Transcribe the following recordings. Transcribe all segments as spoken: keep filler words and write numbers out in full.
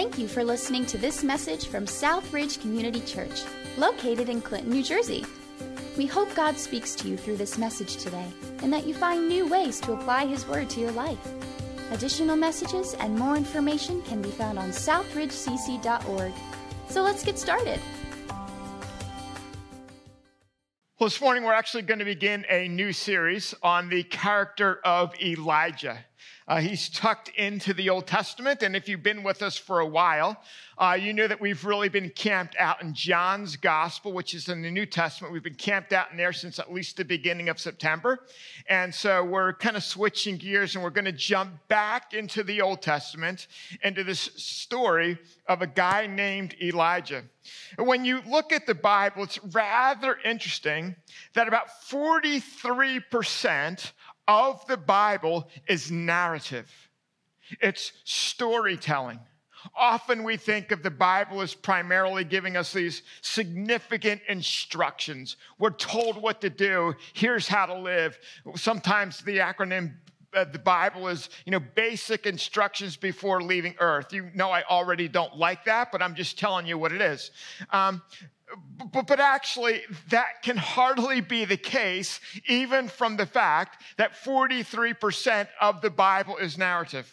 Thank you for listening to this message from Southridge Community Church, located in Clinton, New Jersey. We hope God speaks to you through this message today, and that you find new ways to apply His Word to your life. Additional messages and more information can be found on southridge c c dot org. So let's get started. Well, this morning we're actually going to begin a new series on the character of Elijah. Uh, he's tucked into the Old Testament, and if you've been with us for a while, uh, you know that we've really been camped out in John's Gospel, which is in the New Testament. We've been camped out in there since at least the beginning of September, and so we're kind of switching gears, and we're going to jump back into the Old Testament, into this story of a guy named Elijah. And when you look at the Bible, it's rather interesting that about forty-three percent of the Bible is narrative. It's storytelling. Often we think of the Bible as primarily giving us these significant instructions. We're told what to do. Here's how to live. Sometimes the acronym Uh, the Bible is, you know, basic instructions before leaving earth. You know, I already don't like that, but I'm just telling you what it is. Um, but, but actually, that can hardly be the case, even from the fact that forty-three percent of the Bible is narrative.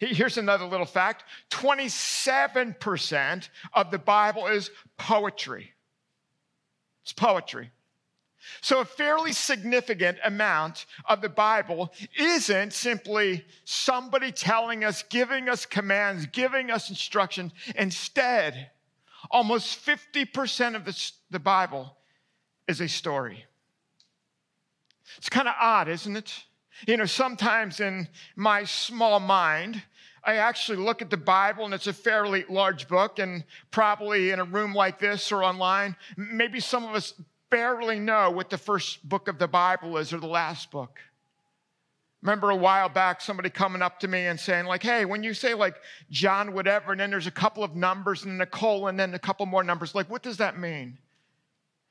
Here's another little fact. twenty-seven percent of the Bible is poetry. It's poetry. So a fairly significant amount of the Bible isn't simply somebody telling us, giving us commands, giving us instructions. Instead, almost fifty percent of the, the Bible is a story. It's kind of odd, isn't it? You know, sometimes in my small mind, I actually look at the Bible, and it's a fairly large book, and probably in a room like this or online, maybe some of us barely know what the first book of the Bible is or the last book. Remember a while back, somebody coming up to me and saying, like, hey, when you say, like, John whatever, and then there's a couple of numbers and then a colon and then a couple more numbers, like, what does that mean?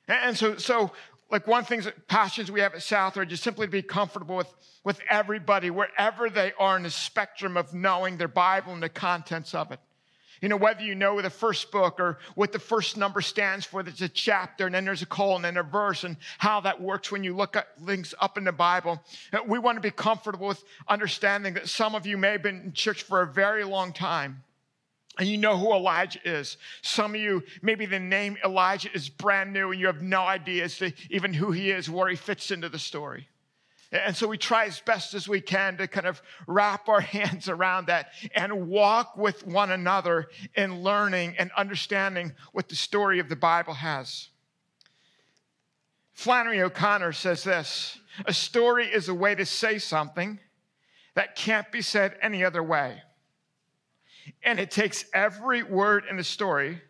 And so, so like, one thing, passions we have at Southridge is simply to be comfortable with, with everybody, wherever they are in the spectrum of knowing their Bible and the contents of it. You know, whether you know the first book or what the first number stands for, there's a chapter, and then there's a colon and a verse, and how that works when you look at things up in the Bible. We want to be comfortable with understanding that some of you may have been in church for a very long time, and you know who Elijah is. Some of you, maybe the name Elijah is brand new, and you have no idea as to even who he is, where he fits into the story. And so we try as best as we can to kind of wrap our hands around that and walk with one another in learning and understanding what the story of the Bible has. Flannery O'Connor says this: a story is a way to say something that can't be said any other way. And it takes every word in the story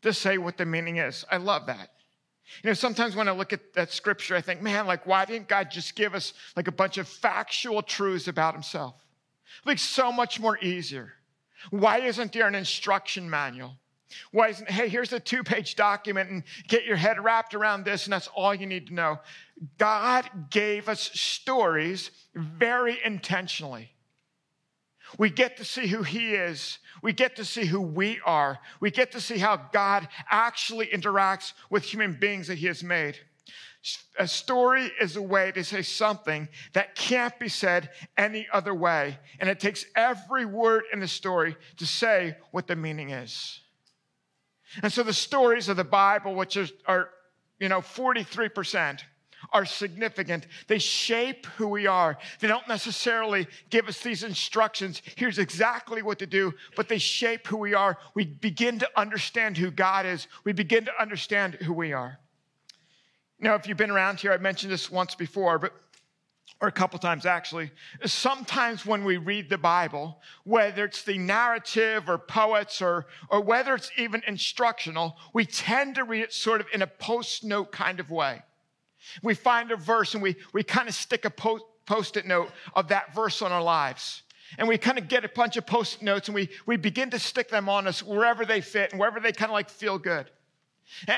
to say what the meaning is. I love that. You know, sometimes when I look at that scripture, I think, man, like, why didn't God just give us, like, a bunch of factual truths about himself? Like, so much more easier. Why isn't there an instruction manual? Why isn't, hey, here's a two-page document, and get your head wrapped around this, and that's all you need to know. God gave us stories very intentionally. We get to see who he is. We get to see who we are. We get to see how God actually interacts with human beings that he has made. A story is a way to say something that can't be said any other way. And it takes every word in the story to say what the meaning is. And so the stories of the Bible, which are, are you know, forty-three percent, are significant. They shape who we are. They don't necessarily give us these instructions, here's exactly what to do, but they shape who we are. We begin to understand who God is. We begin to understand who we are. Now, if you've been around here, I mentioned this once before, but or a couple times actually, sometimes when we read the Bible, whether it's the narrative or poets or, or whether it's even instructional, we tend to read it sort of in a post-note kind of way. We find a verse, and we, we kind of stick a post, post-it note of that verse on our lives. And we kind of get a bunch of post-it notes, and we, we begin to stick them on us wherever they fit and wherever they kind of like feel good.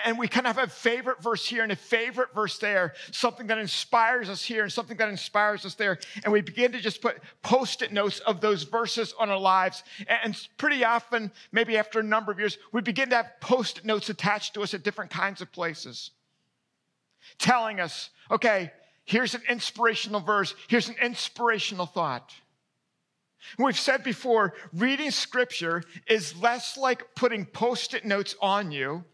And we kind of have a favorite verse here and a favorite verse there, something that inspires us here and something that inspires us there. And we begin to just put post-it notes of those verses on our lives. And pretty often, maybe after a number of years, we begin to have post-it notes attached to us at different kinds of places, telling us, okay, here's an inspirational verse. Here's an inspirational thought. We've said before, reading scripture is less like putting post-it notes on you,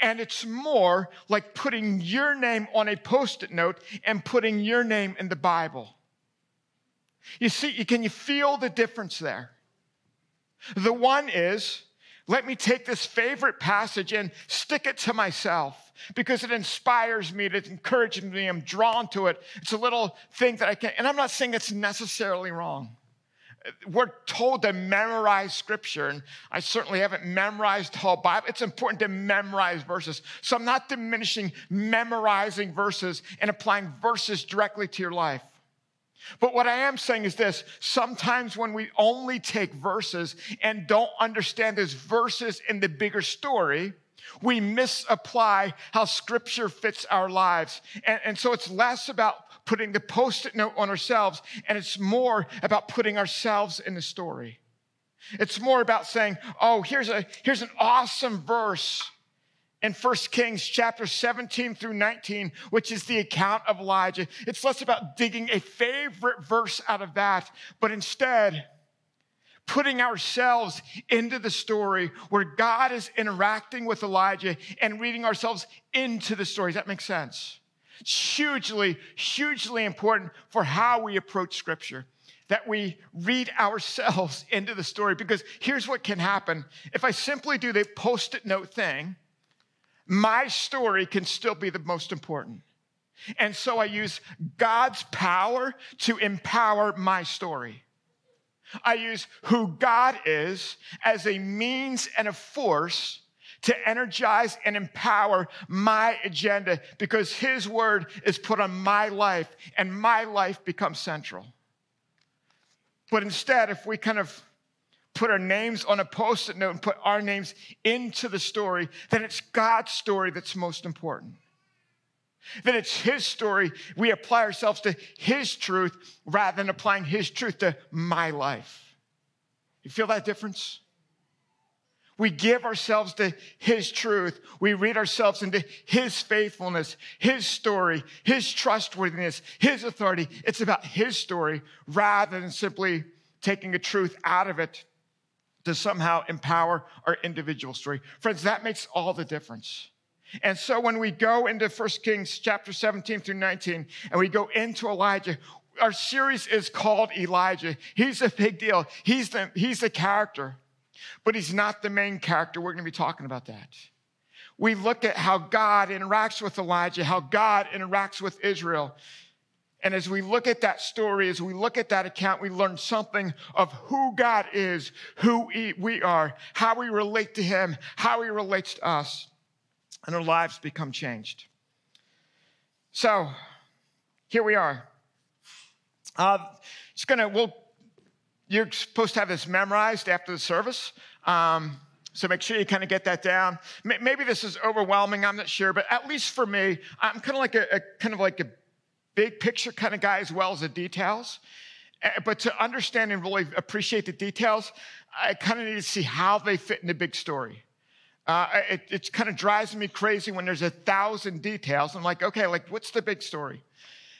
and it's more like putting your name on a post-it note and putting your name in the Bible. You see, can you feel the difference there? The one is, let me take this favorite passage and stick it to myself because it inspires me, it encourages me, I'm drawn to it. It's a little thing that I can, and I'm not saying it's necessarily wrong. We're told to memorize scripture, and I certainly haven't memorized the whole Bible. It's important to memorize verses. So I'm not diminishing memorizing verses and applying verses directly to your life. But what I am saying is this, sometimes when we only take verses and don't understand those verses in the bigger story, we misapply how scripture fits our lives. And, and so it's less about putting the post-it note on ourselves, and it's more about putting ourselves in the story. It's more about saying, oh, here's a here's an awesome verse in First Kings chapter seventeen through nineteen, which is the account of Elijah. It's less about digging a favorite verse out of that, but instead putting ourselves into the story where God is interacting with Elijah and reading ourselves into the story. Does that make sense? It's hugely, hugely important for how we approach Scripture, that we read ourselves into the story. Because here's what can happen. If I simply do the post-it note thing, my story can still be the most important. And so I use God's power to empower my story. I use who God is as a means and a force to energize and empower my agenda, because his word is put on my life and my life becomes central. But instead, if we kind of put our names on a post-it note and put our names into the story, then it's God's story that's most important. Then it's his story. We apply ourselves to his truth rather than applying his truth to my life. You feel that difference? We give ourselves to his truth. We read ourselves into his faithfulness, his story, his trustworthiness, his authority. It's about his story rather than simply taking a truth out of it to somehow empower our individual story. Friends, that makes all the difference. And so when we go into First Kings chapter seventeen through nineteen and we go into Elijah, our series is called Elijah. He's a big deal. He's the, he's the character. But he's not the main character. We're going to be talking about that. We look at how God interacts with Elijah, how God interacts with Israel. And as we look at that story, as we look at that account, we learn something of who God is, who we are, how we relate to him, how he relates to us, and our lives become changed. So here we are. Uh, it's going to, we'll, You're supposed to have this memorized after the service, um, so make sure you kind of get that down. M- maybe this is overwhelming, I'm not sure, but at least for me, I'm kind of like a, a kind of like a big picture kind of guy as well as the details. Uh, but to understand and really appreciate the details, I kind of need to see how they fit in the big story. Uh, it it kind of drives me crazy when there's a thousand details. I'm like, okay, like what's the big story?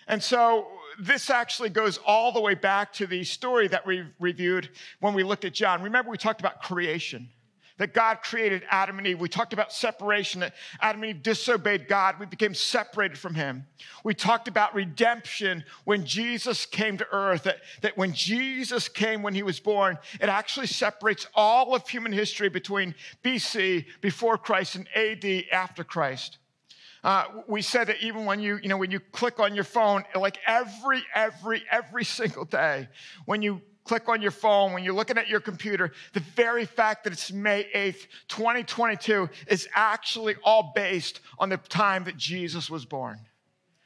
And so this actually goes all the way back to the story that we reviewed when we looked at John. Remember, we talked about creation, that God created Adam and Eve. We talked about separation, that Adam and Eve disobeyed God. We became separated from him. We talked about redemption when Jesus came to earth, that, that when Jesus came, when he was born, it actually separates all of human history between B C, before Christ, and A D, after Christ. Uh, we said that even when you, you know, when you click on your phone, like every, every, every single day, when you click on your phone, when you're looking at your computer, the very fact that it's May eighth, twenty twenty-two is actually all based on the time that Jesus was born.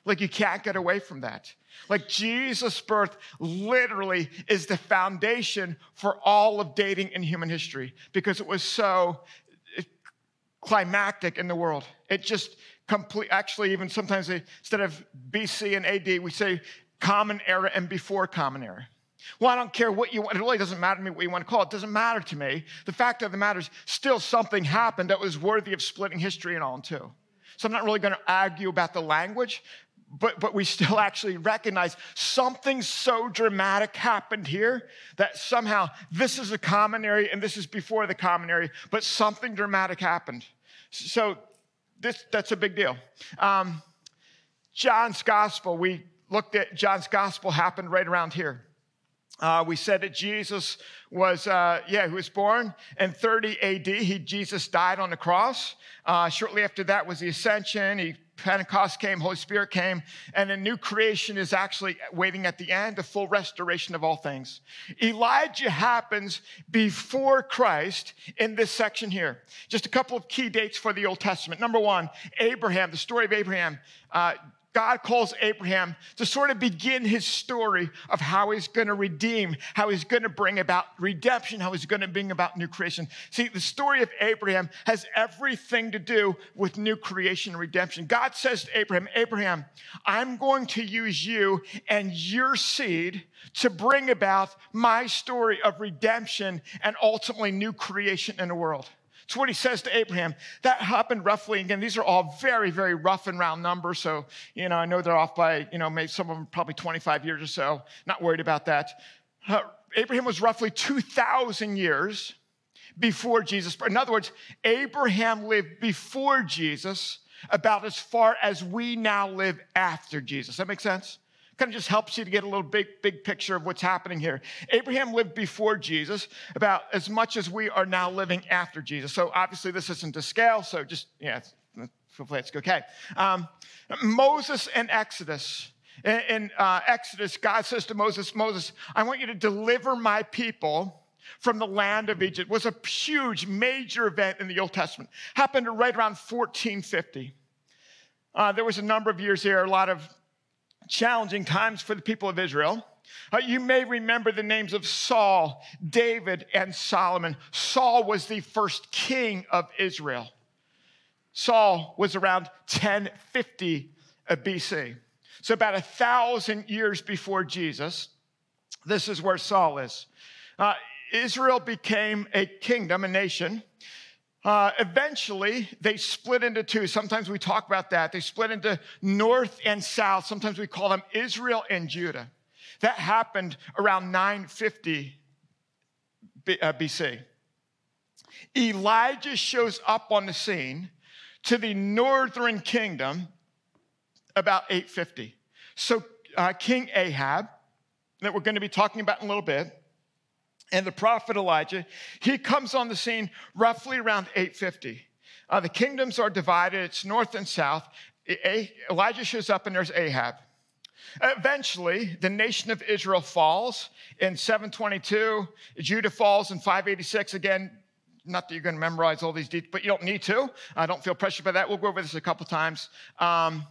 Like you can't get away from that. Like Jesus' birth literally is the foundation for all of dating in human history because it was so climactic in the world. It just complete. Actually, even sometimes they, instead of B C and A D, we say common era and before common era. Well, I don't care what you want. It really doesn't matter to me what you want to call it. It doesn't matter to me. The fact of the matter is still something happened that was worthy of splitting history and all in two. So I'm not really going to argue about the language, but, but we still actually recognize something so dramatic happened here that somehow this is the common area and this is before the common area, but something dramatic happened. So this that's a big deal. Um, John's gospel, we looked at John's gospel happened right around here. Uh, we said that Jesus was, uh, yeah, he was born in thirty A D. He, Jesus died on the cross. Uh, shortly after that was the ascension. He, Pentecost came, Holy Spirit came, and a new creation is actually waiting at the end, the full restoration of all things. Elijah happens before Christ in this section here. Just a couple of key dates for the Old Testament. Number one, Abraham, the story of Abraham. Uh, God calls Abraham to sort of begin his story of how he's going to redeem, how he's going to bring about redemption, how he's going to bring about new creation. See, the story of Abraham has everything to do with new creation and redemption. God says to Abraham, Abraham, I'm going to use you and your seed to bring about my story of redemption and ultimately new creation in the world. It's what he says to Abraham. That happened roughly, again, these are all very, very rough and round numbers. So, you know, I know they're off by, you know, maybe some of them probably twenty-five years or so. Not worried about that. Uh, Abraham was roughly two thousand years before Jesus. In other words, Abraham lived before Jesus about as far as we now live after Jesus. That make sense? Kind of just helps you to get a little big, big picture of what's happening here. Abraham lived before Jesus about as much as we are now living after Jesus. So obviously this isn't to scale, so just, yeah, hopefully it's okay. Um, Moses and Exodus. In, in uh, Exodus, God says to Moses, Moses, I want you to deliver my people from the land of Egypt. It was a huge, major event in the Old Testament. Happened right around fourteen fifty. Uh, there was a number of years here, a lot of challenging times for the people of Israel. Uh, you may remember the names of Saul, David, and Solomon. Saul was the first king of Israel. Saul was around ten fifty B C. So about a thousand years before Jesus, this is where Saul is. Uh, Israel became a kingdom, a nation. Uh, eventually, they split into two. Sometimes we talk about that. They split into north and south. Sometimes we call them Israel and Judah. That happened around nine fifty B C. Elijah shows up on the scene to the northern kingdom about eight fifty. So uh, King Ahab, that we're going to be talking about in a little bit, and the prophet Elijah, he comes on the scene roughly around eight fifty. Uh, the kingdoms are divided. It's north and south. A- Elijah shows up and there's Ahab. Eventually, the nation of Israel falls in seven twenty-two. Judah falls in five eighty-six. Again, not that you're going to memorize all these details, but you don't need to. I don't feel pressured by that. We'll go over this a couple times. Um,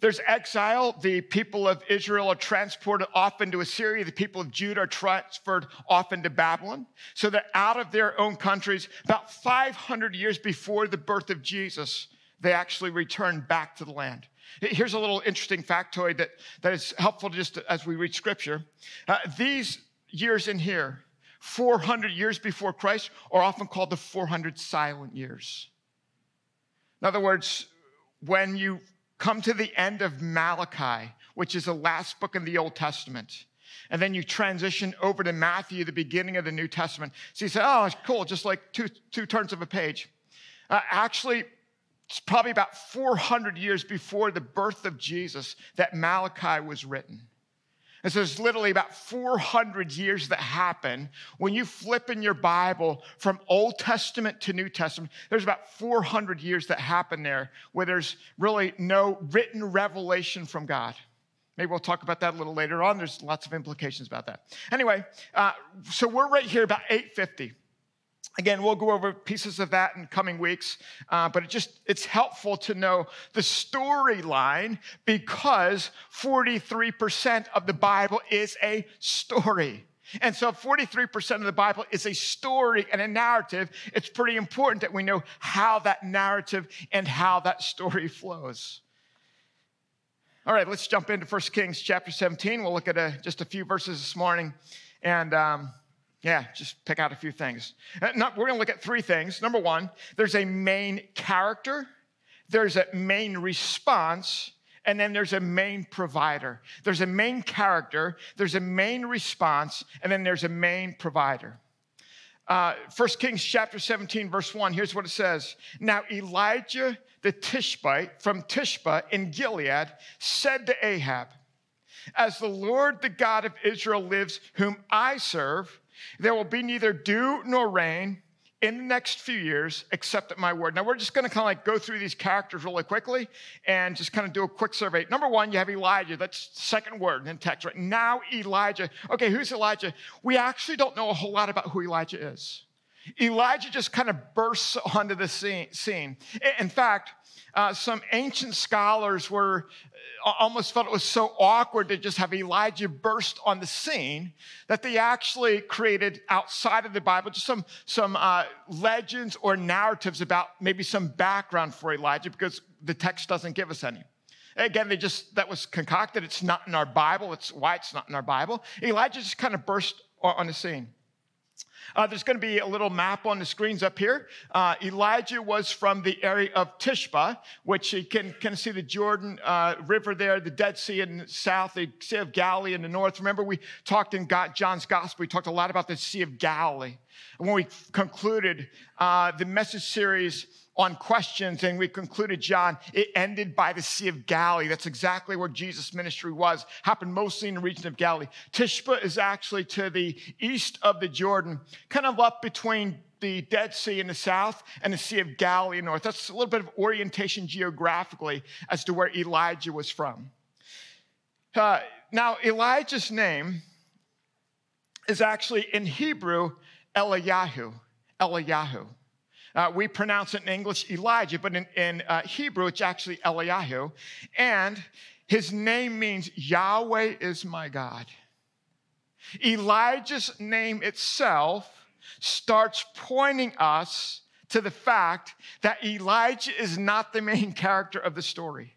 There's exile. The people of Israel are transported off into Assyria. The people of Judah are transferred off into Babylon. So they're out of their own countries. About five hundred years before the birth of Jesus, they actually return back to the land. Here's a little interesting factoid that, that is helpful just as we read Scripture. Uh, these years in here, four hundred years before Christ, are often called the four hundred silent years. In other words, when you come to the end of Malachi, which is the last book in the Old Testament. And then you transition over to Matthew, the beginning of the New Testament. So you say, oh, it's cool, just like two, two turns of a page. Uh, actually, it's probably about four hundred years before the birth of Jesus that Malachi was written. And so there's literally about four hundred years that happen when you flip in your Bible from Old Testament to New Testament. There's about four hundred years that happen there where there's really no written revelation from God. Maybe we'll talk about that a little later on. There's lots of implications about that. Anyway, uh, so we're right here about eight fifty. Again, we'll go over pieces of that in coming weeks, uh, but it just it's helpful to know the storyline because forty-three percent of the Bible is a story. And so forty-three percent of the Bible is a story and a narrative. It's pretty important that we know how that narrative and how that story flows. All right, let's jump into First Kings chapter seventeen. We'll look at a, just a few verses this morning. And um, yeah, just pick out a few things. Uh, not, we're going to look at three things. Number one, there's a main character. There's a main response. And then there's a main provider. There's a main character, there's a main response, and then there's a main provider. Uh, First Kings chapter seventeen, verse one, here's what it says. Now Elijah the Tishbite from Tishbe in Gilead said to Ahab, as the Lord, the God of Israel lives, whom I serve, there will be neither dew nor rain in the next few years, except at my word. Now, we're just going to kind of like go through these characters really quickly and just kind of do a quick survey. Number one, you have Elijah. That's the second word in text, right? Now, Elijah. Okay, who's Elijah? We actually don't know a whole lot about who Elijah is. Elijah just kind of bursts onto the scene. In fact, uh, some ancient scholars were uh, almost felt it was so awkward to just have Elijah burst on the scene that they actually created outside of the Bible just some some uh, legends or narratives about maybe some background for Elijah because the text doesn't give us any. Again, they just that was concocted. It's not in our Bible. It's why it's not in our Bible. Elijah just kind of burst on the scene. Uh, there's going to be a little map on the screens up here. Uh, Elijah was from the area of Tishbe, which you can, can see the Jordan uh, River there, the Dead Sea in the south, the Sea of Galilee in the north. Remember, we talked in God, John's Gospel, we talked a lot about the Sea of Galilee. And when we concluded uh, the message series on questions, and we concluded, John, it ended by the Sea of Galilee. That's exactly where Jesus' ministry was, happened mostly in the region of Galilee. Tishbe is actually to the east of the Jordan, kind of up between the Dead Sea in the south and the Sea of Galilee in the north. That's a little bit of orientation geographically as to where Elijah was from. Uh, now, Elijah's name is actually in Hebrew, Eliyahu, Eliyahu. Uh, we pronounce it in English Elijah, but in, in uh, Hebrew, it's actually Eliyahu. And his name means Yahweh is my God. Elijah's name itself starts pointing us to the fact that Elijah is not the main character of the story.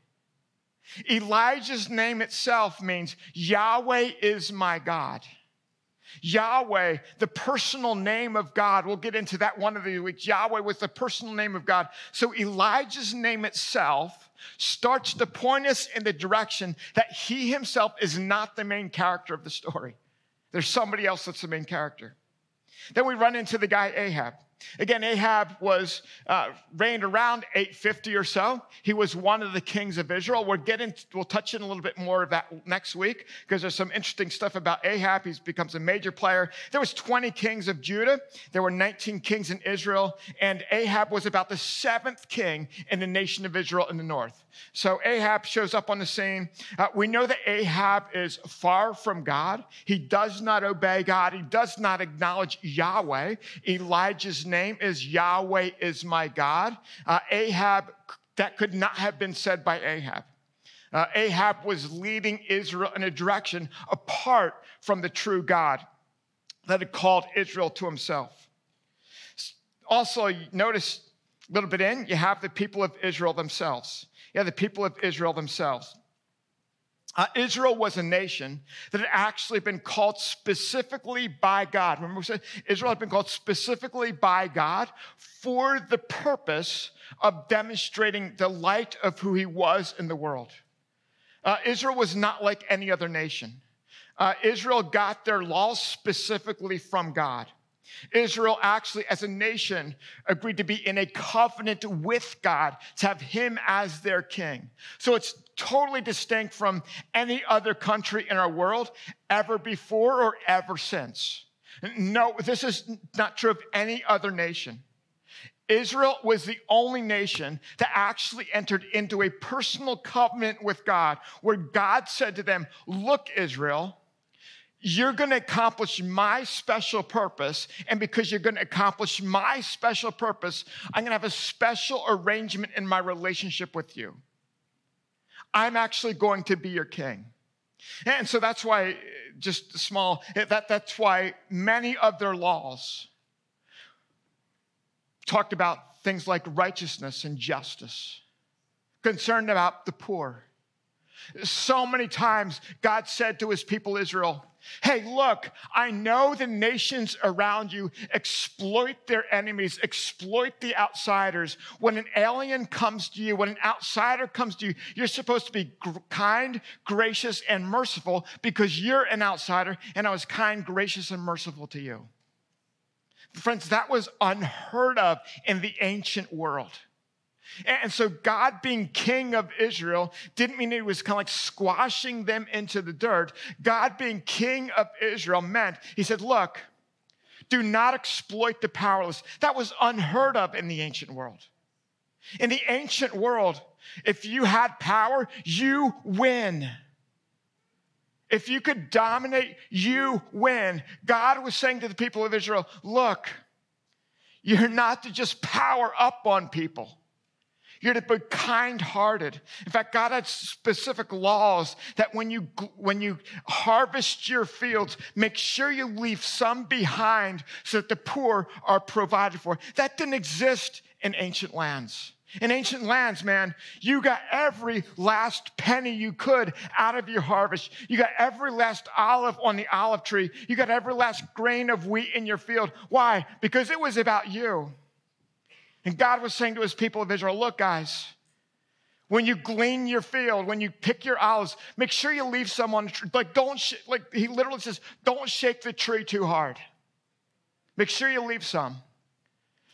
Elijah's name itself means Yahweh is my God. Yahweh, the personal name of God. We'll get into that one of the weeks. Yahweh was the personal name of God. So Elijah's name itself starts to point us in the direction that he himself is not the main character of the story. There's somebody else that's the main character. Then we run into the guy Ahab. Again, Ahab was uh, reigned around eight fifty or so. He was one of the kings of Israel. We're getting, we'll touch in a little bit more of that next week because there's some interesting stuff about Ahab. He becomes a major player. There was twenty kings of Judah. There were nineteen kings in Israel, and Ahab was about the seventh king in the nation of Israel in the north. So Ahab shows up on the scene. Uh, we know that Ahab is far from God. He does not obey God. He does not acknowledge Yahweh. Elijah's name is Yahweh is my God. Uh, Ahab, that could not have been said by Ahab. Uh, Ahab was leading Israel in a direction apart from the true God that had called Israel to himself. Also, notice a little bit in, you have the people of Israel themselves. Yeah, the people of Israel themselves. Uh, Israel was a nation that had actually been called specifically by God. Remember we said Israel had been called specifically by God for the purpose of demonstrating the light of who he was in the world. Uh, Israel was not like any other nation. Uh, Israel got their laws specifically from God. Israel actually, as a nation, agreed to be in a covenant with God, to have him as their king. So it's totally distinct from any other country in our world ever before or ever since. No, this is not true of any other nation. Israel was the only nation that actually entered into a personal covenant with God, where God said to them, look, Israel, you're going to accomplish my special purpose, and because you're going to accomplish my special purpose, I'm going to have a special arrangement in my relationship with you. I'm actually going to be your king. And so that's why, just small, that, that's why many of their laws talked about things like righteousness and justice, concerned about the poor. So many times God said to his people Israel, hey, look, I know the nations around you exploit their enemies, exploit the outsiders. When an alien comes to you, when an outsider comes to you, you're supposed to be gr- kind, gracious, and merciful because you're an outsider, and I was kind, gracious, and merciful to you. Friends, that was unheard of in the ancient world. And so God being king of Israel didn't mean he was kind of like squashing them into the dirt. God being king of Israel meant, he said, look, do not exploit the powerless. That was unheard of in the ancient world. In the ancient world, if you had power, you win. If you could dominate, you win. God was saying to the people of Israel, look, you're not to just power up on people. You're to be kind-hearted. In fact, God had specific laws that when you when you harvest your fields, make sure you leave some behind so that the poor are provided for. That didn't exist in ancient lands. In ancient lands, man, you got every last penny you could out of your harvest. You got every last olive on the olive tree. You got every last grain of wheat in your field. Why? Because it was about you. And God was saying to his people of Israel, look, guys, when you glean your field, when you pick your olives, make sure you leave some on the tree. Like, don't, sh- like, he literally says, don't shake the tree too hard. Make sure you leave some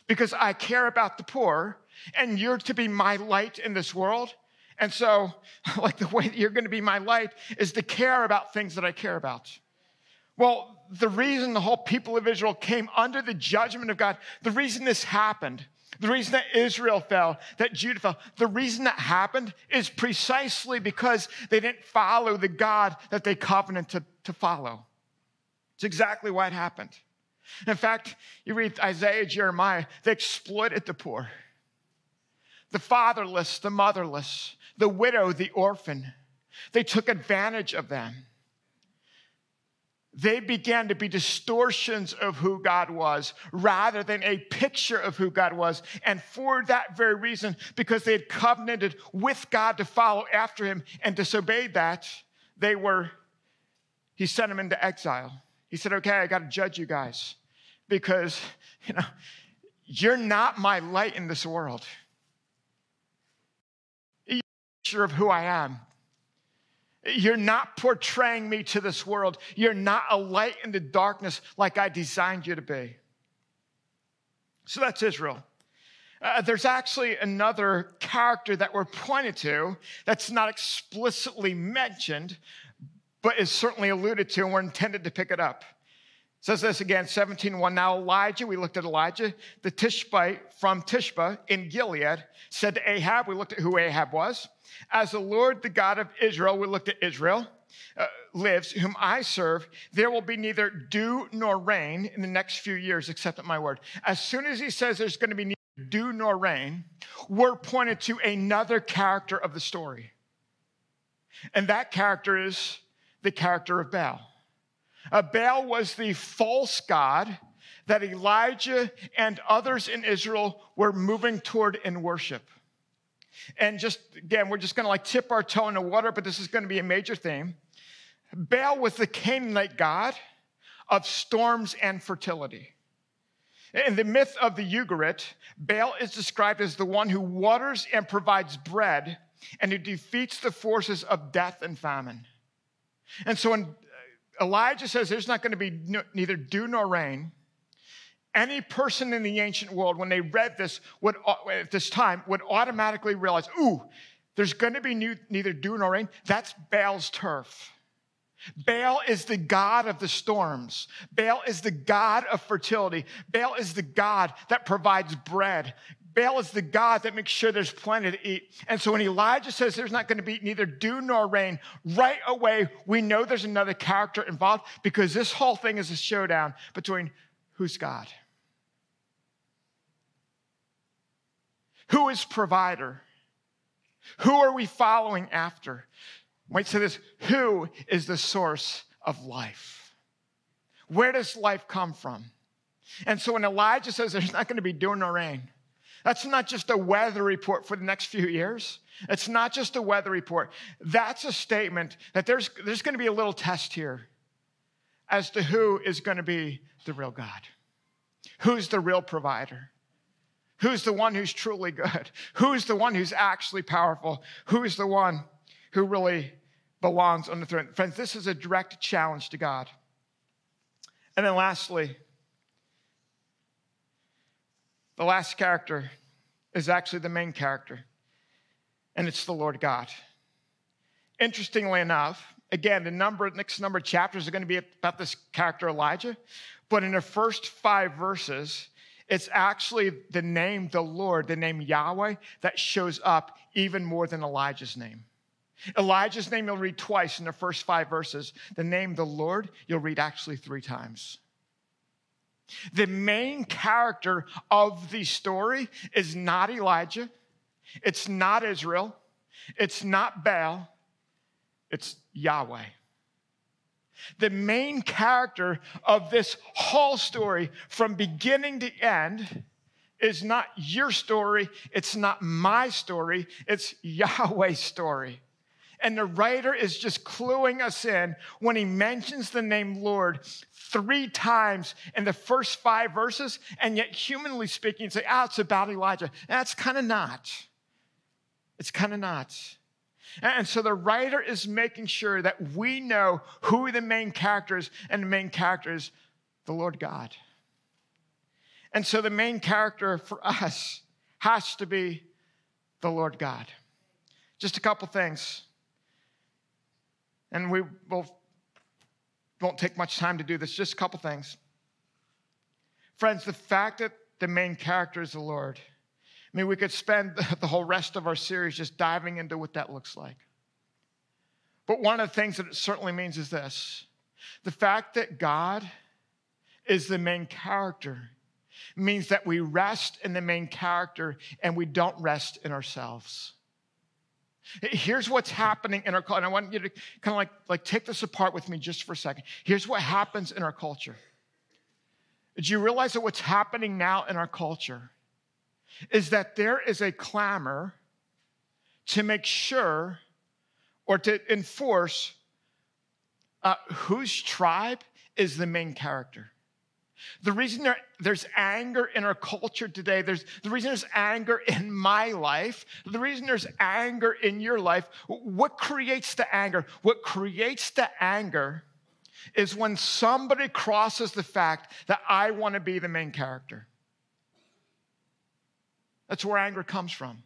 because I care about the poor and you're to be my light in this world. And so, like, the way that you're going to be my light is to care about things that I care about. Well, the reason the whole people of Israel came under the judgment of God, the reason this happened, the reason that Israel fell, that Judah fell, the reason that happened is precisely because they didn't follow the God that they covenanted to, to follow. It's exactly why it happened. In fact, you read Isaiah, Jeremiah, they exploited the poor, the fatherless, the motherless, the widow, the orphan. They took advantage of them. They began to be distortions of who God was rather than a picture of who God was. And for that very reason, because they had covenanted with God to follow after him and disobeyed that, they were, he sent them into exile. He said, okay, I got to judge you guys because, you know, you're not my light in this world. You're a picture of who I am. You're not portraying me to this world. You're not a light in the darkness like I designed you to be. So that's Israel. Uh, there's actually another character that we're pointed to that's not explicitly mentioned, but is certainly alluded to, and we're intended to pick it up. It says this again, seventeen one. Now Elijah, we looked at Elijah, the Tishbite from Tishbe in Gilead, said to Ahab, we looked at who Ahab was. As the Lord, the God of Israel, we looked at Israel, uh, lives, whom I serve, there will be neither dew nor rain in the next few years except at my word. As soon as he says there's going to be neither dew nor rain, we're pointed to another character of the story. And that character is the character of Baal. Uh, Baal was the false god that Elijah and others in Israel were moving toward in worship. And just, again, we're just going to like tip our toe in the water, but this is going to be a major theme. Baal was the Canaanite god of storms and fertility. In the myth of the Ugarit, Baal is described as the one who waters and provides bread and who defeats the forces of death and famine. And so in Elijah says there's not going to be no, neither dew nor rain. Any person in the ancient world, when they read this would, at this time, would automatically realize, ooh, there's going to be new, neither dew nor rain. That's Baal's turf. Baal is the god of the storms. Baal is the god of fertility. Baal is the god that provides bread. Baal is the god that makes sure there's plenty to eat. And so when Elijah says there's not going to be neither dew nor rain, right away we know there's another character involved because this whole thing is a showdown between who's God, who is provider, who are we following after, I might say this, who is the source of life? Where does life come from? And so when Elijah says there's not going to be dew nor rain, that's not just a weather report for the next few years. It's not just a weather report. That's a statement that there's, there's going to be a little test here as to who is going to be the real God. Who's the real provider? Who's the one who's truly good? Who's the one who's actually powerful? Who's the one who really belongs on the throne? Friends, this is a direct challenge to God. And then lastly, the last character is actually the main character, and it's the Lord God. Interestingly enough, again, the number, next number of chapters are going to be about this character Elijah, but in the first five verses, it's actually the name, the Lord, the name Yahweh, that shows up even more than Elijah's name. Elijah's name you'll read twice in the first five verses. The name, the Lord, you'll read actually three times. The main character of the story is not Elijah. It's not Israel. It's not Baal. It's Yahweh. The main character of this whole story from beginning to end is not your story. It's not my story. It's Yahweh's story. And the writer is just cluing us in when he mentions the name Lord three times in the first five verses. And yet, humanly speaking, you say, oh, it's about Elijah. That's kind of not. It's kind of not. And so the writer is making sure that we know who the main character is, and the main character is the Lord God. And so the main character for us has to be the Lord God. Just a couple things. And we will, won't take much time to do this, just a couple things. Friends, the fact that the main character is the Lord, I mean, we could spend the whole rest of our series just diving into what that looks like. But one of the things that it certainly means is this. The fact that God is the main character means that we rest in the main character and we don't rest in ourselves. Here's what's happening in our culture. And I want you to kind of like, like take this apart with me just for a second. Here's what happens in our culture. Did you realize that what's happening now in our culture is that there is a clamor to make sure or to enforce uh, whose tribe is the main character? The reason there, there's anger in our culture today, there's the reason there's anger in my life, the reason there's anger in your life, what creates the anger? What creates the anger is when somebody crosses the fact that I want to be the main character. That's where anger comes from.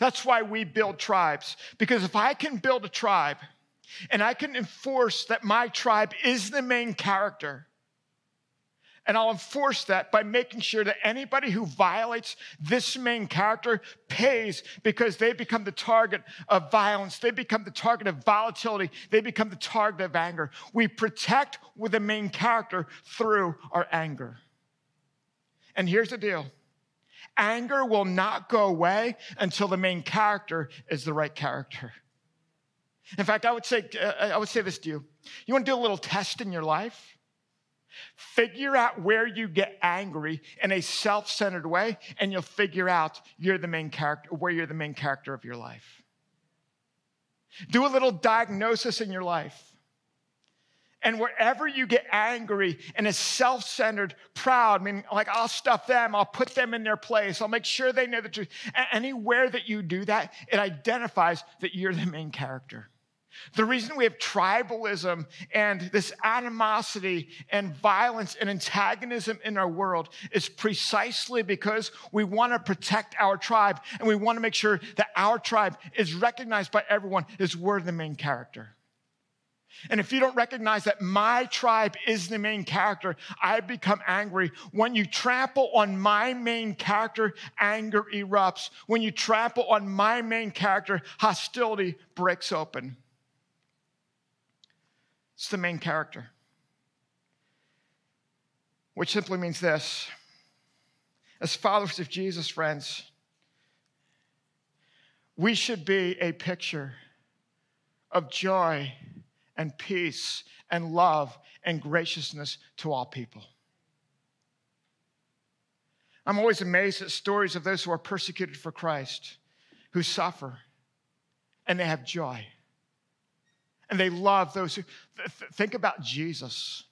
That's why we build tribes, because if I can build a tribe and I can enforce that my tribe is the main character, and I'll enforce that by making sure that anybody who violates this main character pays, because they become the target of violence. They become the target of volatility. They become the target of anger. We protect with the main character through our anger. And here's the deal. Anger will not go away until the main character is the right character. In fact, I would say, I would say this to you. You want to do a little test in your life? Figure out where you get angry in a self-centered way, and you'll figure out you're the main character, where you're the main character of your life. Do a little diagnosis in your life. And wherever you get angry and is self-centered, proud, I mean, like, I'll stuff them, I'll put them in their place, I'll make sure they know the truth. Anywhere that you do that, it identifies that you're the main character. The reason we have tribalism and this animosity and violence and antagonism in our world is precisely because we want to protect our tribe, and we want to make sure that our tribe is recognized by everyone as we're the main character. And if you don't recognize that my tribe is the main character, I become angry. When you trample on my main character, anger erupts. When you trample on my main character, hostility breaks open. It's the main character, which simply means this. As followers of Jesus, friends, we should be a picture of joy and peace and love and graciousness to all people. I'm always amazed at stories of those who are persecuted for Christ, who suffer, and they have joy. And they love those who, th- th- think about Jesus.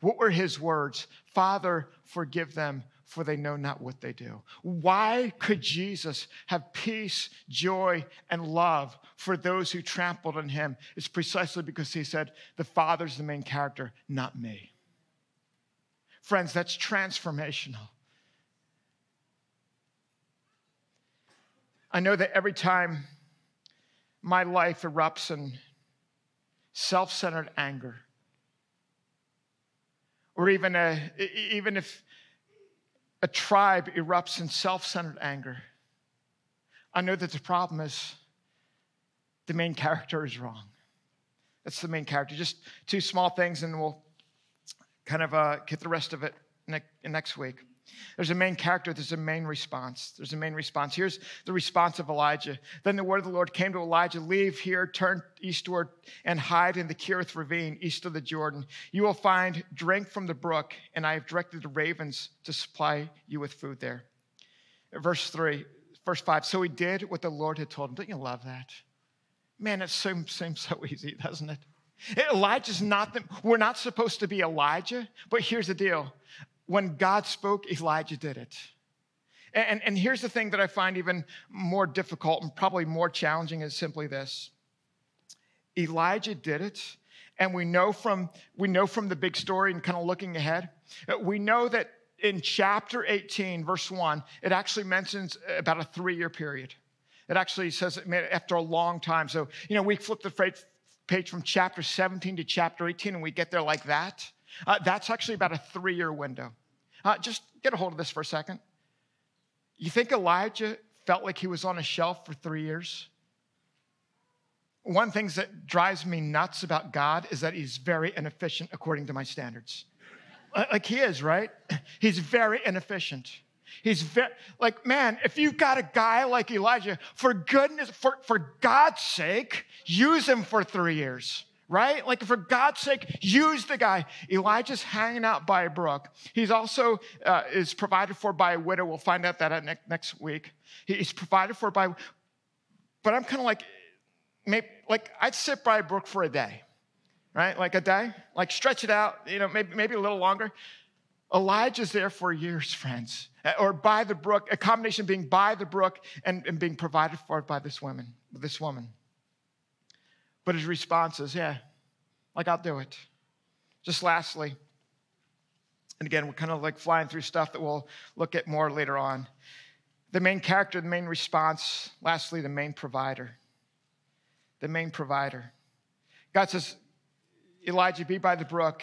What were his words? Father, forgive them, for they know not what they do. Why could Jesus have peace, joy, and love for those who trampled on him? It's precisely because he said, the Father's the main character, not me. Friends, that's transformational. I know that every time my life erupts in self-centered anger, or even a, even if a tribe erupts in self-centered anger, I know that the problem is the main character is wrong. That's the main character. Just two small things, and we'll kind of uh, get the rest of it ne- next week. There's a main character. There's a main response. There's a main response. Here's the response of Elijah. Then the word of the Lord came to Elijah, leave here, turn eastward, and hide in the Cherith ravine east of the Jordan. You will find drink from the brook, and I have directed the ravens to supply you with food there. Verse three, verse five, so he did what the Lord had told him. Don't you love that? Man, it seems, seems so easy, doesn't it? Elijah's not, the, we're not supposed to be Elijah, but here's the deal. When God spoke, Elijah did it. And, and here's the thing that I find even more difficult and probably more challenging is simply this. Elijah did it, and we know from we know from the big story and kind of looking ahead, we know that in chapter eighteen, verse one, it actually mentions about a three-year period. It actually says it made it after a long time. So, you know, we flip the page from chapter seventeen to chapter eighteen, and we get there like that. Uh, that's actually about a three-year window. Uh, just get a hold of this for a second. You think Elijah felt like he was on a shelf for three years? One of the things that drives me nuts about God is that he's very inefficient according to my standards. Like he is, right? He's very inefficient. He's very, like, man, if you've got a guy like Elijah, for goodness, for, for God's sake, use him for three years. Right? Like, for God's sake, use the guy. Elijah's hanging out by a brook. He's also uh, is provided for by a widow. We'll find out that ne- next week. He's provided for by, but I'm kind of like, maybe, like, I'd sit by a brook for a day, right? Like a day, like stretch it out, you know, maybe, maybe a little longer. Elijah's there for years, friends, or by the brook, a combination of being by the brook and, and being provided for by this woman, this woman. But his response is, yeah, like, I'll do it. Just lastly, and again, we're kind of like flying through stuff that we'll look at more later on. The main character, the main response, lastly, the main provider. The main provider. God says, Elijah, be by the brook.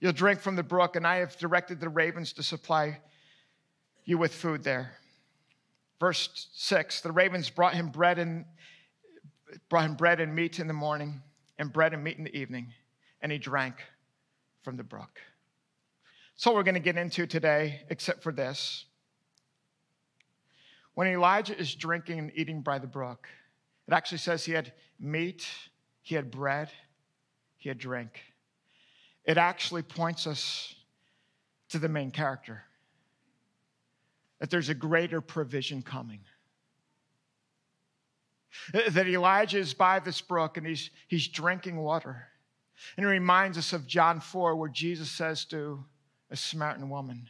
You'll drink from the brook, and I have directed the ravens to supply you with food there. Verse six, the ravens brought him bread and brought him bread and meat in the morning and bread and meat in the evening, and he drank from the brook. So we're going to get into today, except for this. When Elijah is drinking and eating by the brook, it actually says he had meat, he had bread, he had drink. It actually points us to the main character, that there's a greater provision coming. That Elijah is by this brook and he's he's drinking water. And it reminds us of John four, where Jesus says to a Samaritan woman,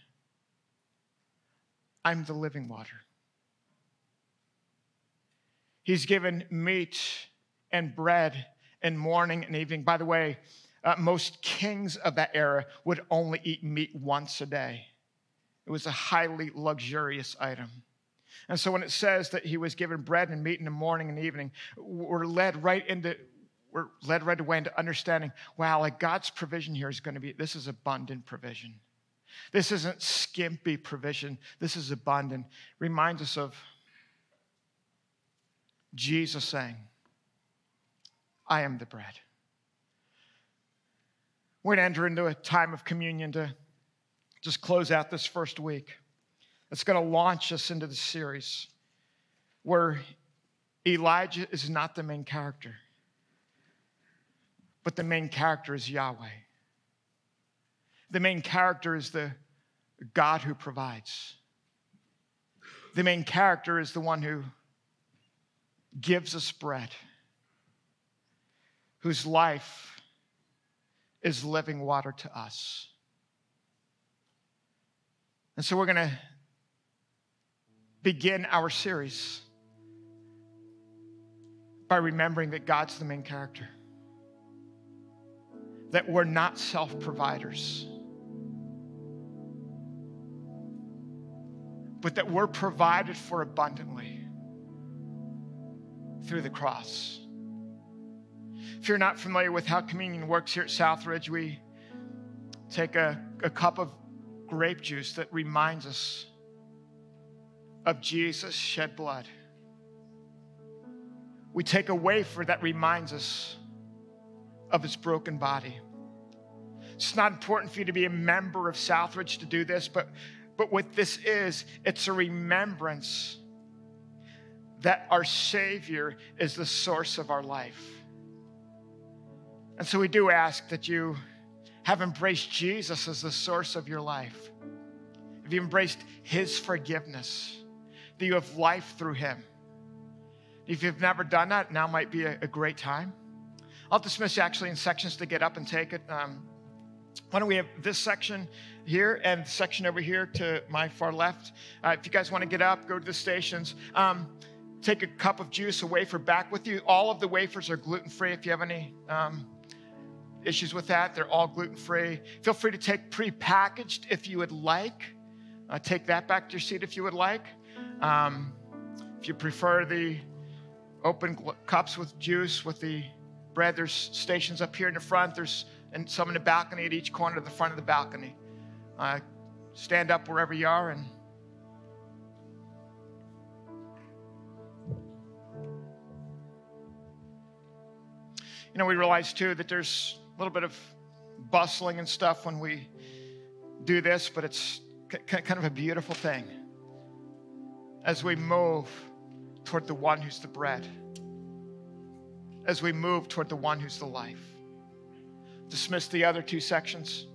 I'm the living water. He's given meat and bread and morning and evening. By the way, uh, most kings of that era would only eat meat once a day. It was a highly luxurious item. And so when it says that he was given bread and meat in the morning and evening, we're led right into, we're led right away into understanding, wow, like, God's provision here is going to be, this is abundant provision. This isn't skimpy provision. This is abundant. Reminds us of Jesus saying, I am the bread. We're going to enter into a time of communion to just close out this first week. It's going to launch us into the series where Elijah is not the main character, But the main character is Yahweh. The main character is the God who provides. The main character is the one who gives us bread, whose life is living water to us. And so we're going to begin our series by remembering that God's the main character, that we're not self-providers, but that we're provided for abundantly through the cross. If you're not familiar with how communion works here at Southridge, we take a, a cup of grape juice that reminds us of Jesus' shed blood. We take a wafer that reminds us of his broken body. It's not important for you to be a member of Southridge to do this, but, but what this is, it's a remembrance that our Savior is the source of our life. And so we do ask that you have embraced Jesus as the source of your life. Have you embraced his forgiveness? That you have life through him? If you've never done that, now might be a, a great time. I'll dismiss you actually in sections to get up and take it. Um, why don't we have this section here and the section over here to my far left. Uh, if you guys want to get up, go to the stations. Um, take a cup of juice, a wafer back with you. All of the wafers are gluten-free if you have any um issues with that. They're all gluten-free. Feel free to take pre-packaged if you would like. Uh, take that back to your seat if you would like. Um, if you prefer the open gl- cups with juice, with the bread, there's stations up here in the front. There's and some in the balcony at each corner of the front of the balcony. Uh, stand up wherever you are and you know, we realize too that there's a little bit of bustling and stuff when we do this, but it's c- kind of a beautiful thing as we move toward the one who's the bread, as we move toward the one who's the life. Dismiss the other two sections.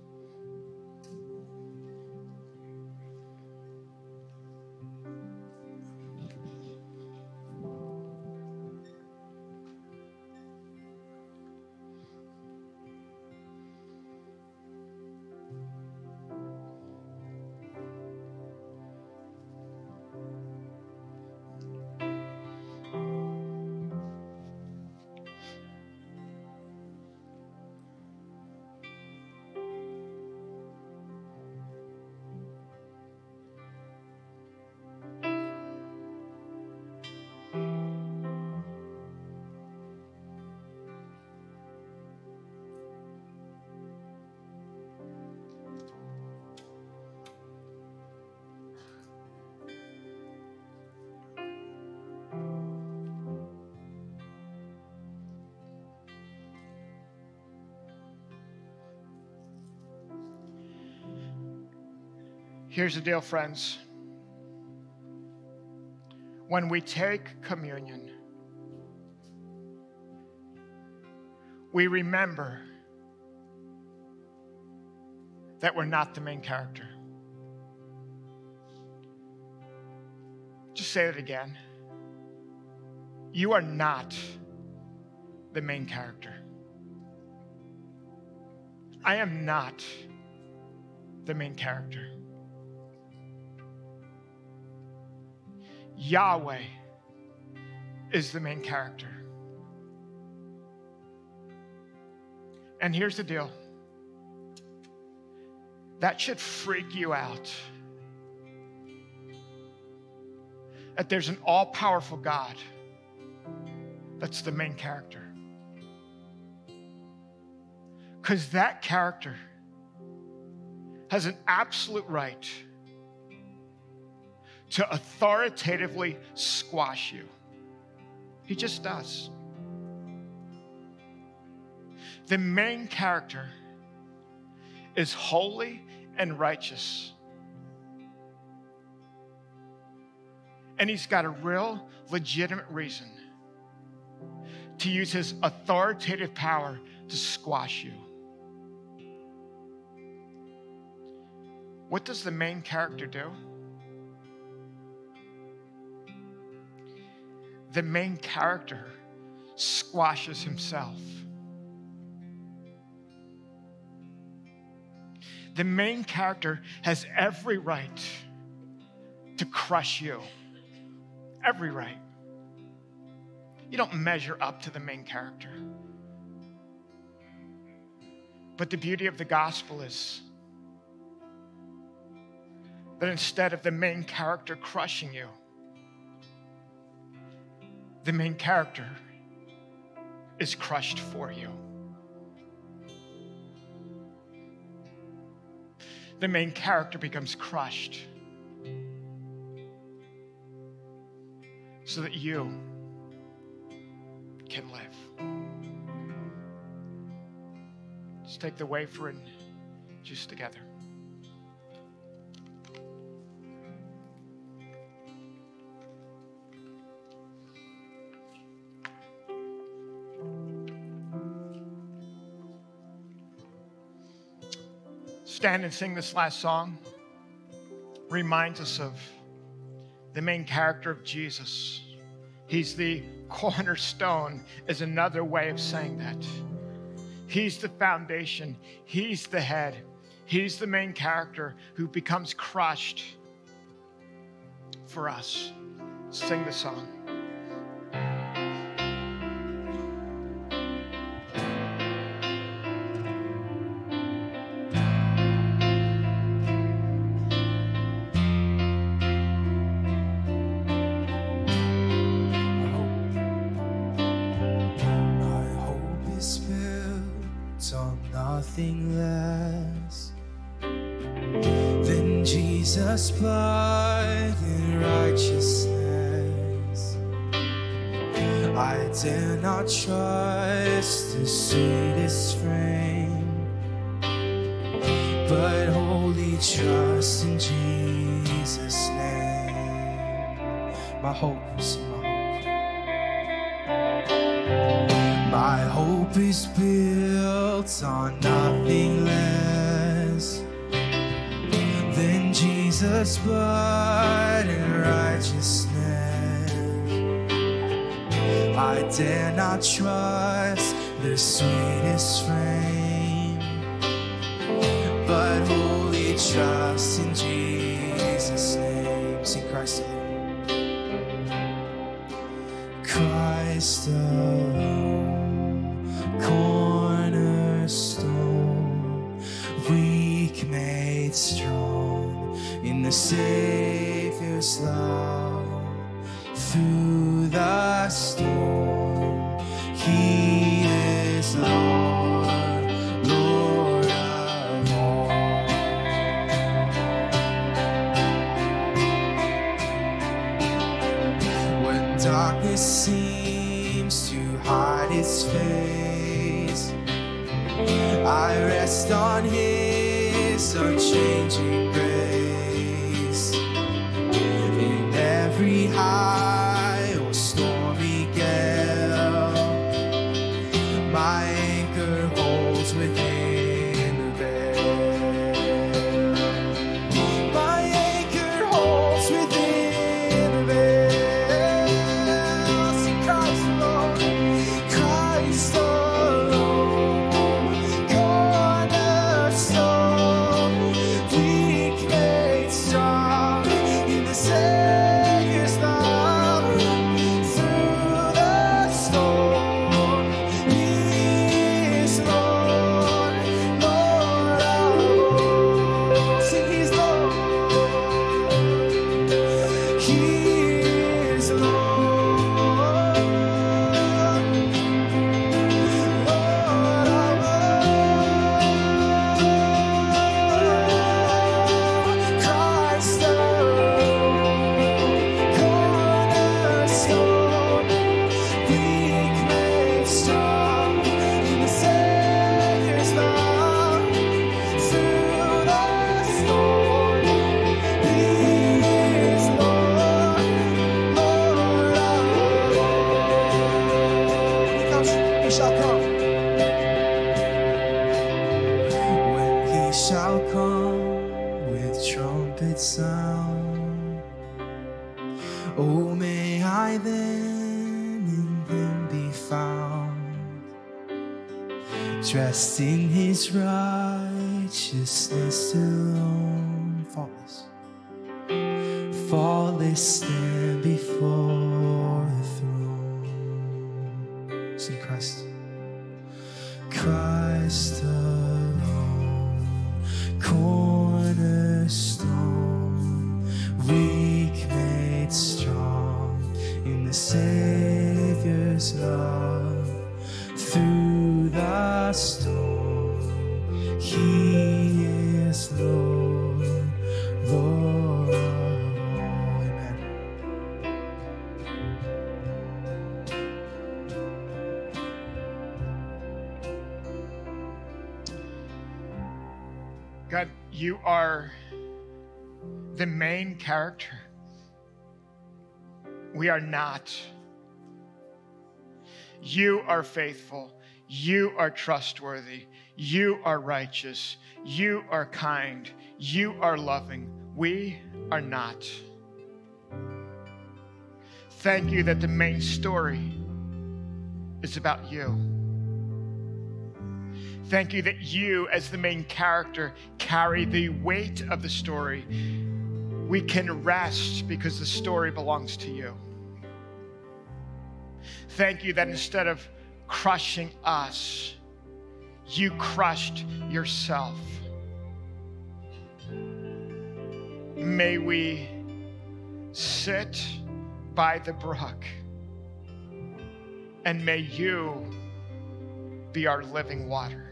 Here's the deal, friends. When we take communion, we remember that we're not the main character. Just say it again. You are not the main character. I am not the main character. Yahweh is the main character. And here's the deal. That should freak you out. That there's an all-powerful God that's the main character. Because that character has an absolute right to authoritatively squash you. He just does. The main character is holy and righteous. And he's got a real, legitimate reason to use his authoritative power to squash you. What does the main character do? The main character squashes himself. The main character has every right to crush you. Every right. You don't measure up to the main character. But the beauty of the gospel is that instead of the main character crushing you, the main character is crushed for you. The main character becomes crushed so that you can live. Let's take the wafer and juice together. Stand and sing this last song. Reminds us of the main character of Jesus. He's the cornerstone, is another way of saying that. He's the foundation. He's the head. He's the main character who becomes crushed for us. Sing the song. Nothing less than Jesus' blood and righteousness. I dare not trust the sweetest frame, but wholly trust in Jesus' name. My hope is My hope is built on nothing less than Jesus' blood and righteousness. I dare not trust the sweetest frame, but wholly trust in Jesus' name. Sing Christ alone. Christ alone. Cornerstone, weak made strong in the Savior's love. Through the storm, He is Lord, Lord of all. When darkness seems to hide its face, I rest on His unchanging grace. In every high or stormy gale, my anchor holds within the veil. My anchor holds within the veil. See Christ alone, Christ alone. Cornerstone, weak Oh, may I then in him be found, dressed in his righteousness alone, faultless, faultless stand before the throne. Sing Christ, Christ alone, cornerstone, weak made strong in the Savior's love. Through the storm, He is Lord, Lord. God, you are the main character. We are not. You are faithful. You are trustworthy. You are righteous. You are kind. You are loving. We are not. Thank you that the main story is about you. Thank you that you, as the main character, carry the weight of the story. We can rest because the story belongs to you. Thank you that instead of crushing us, you crushed yourself. May we sit by the brook, and may you be our living water.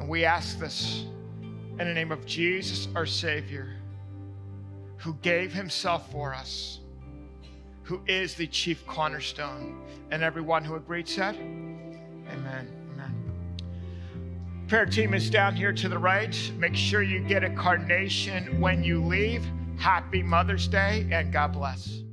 And we ask this in the name of Jesus, our Savior, who gave himself for us, who is the chief cornerstone. And everyone who agreed said, amen, amen. Prayer team is down here to the right. Make sure you get a carnation when you leave. Happy Mother's Day and God bless.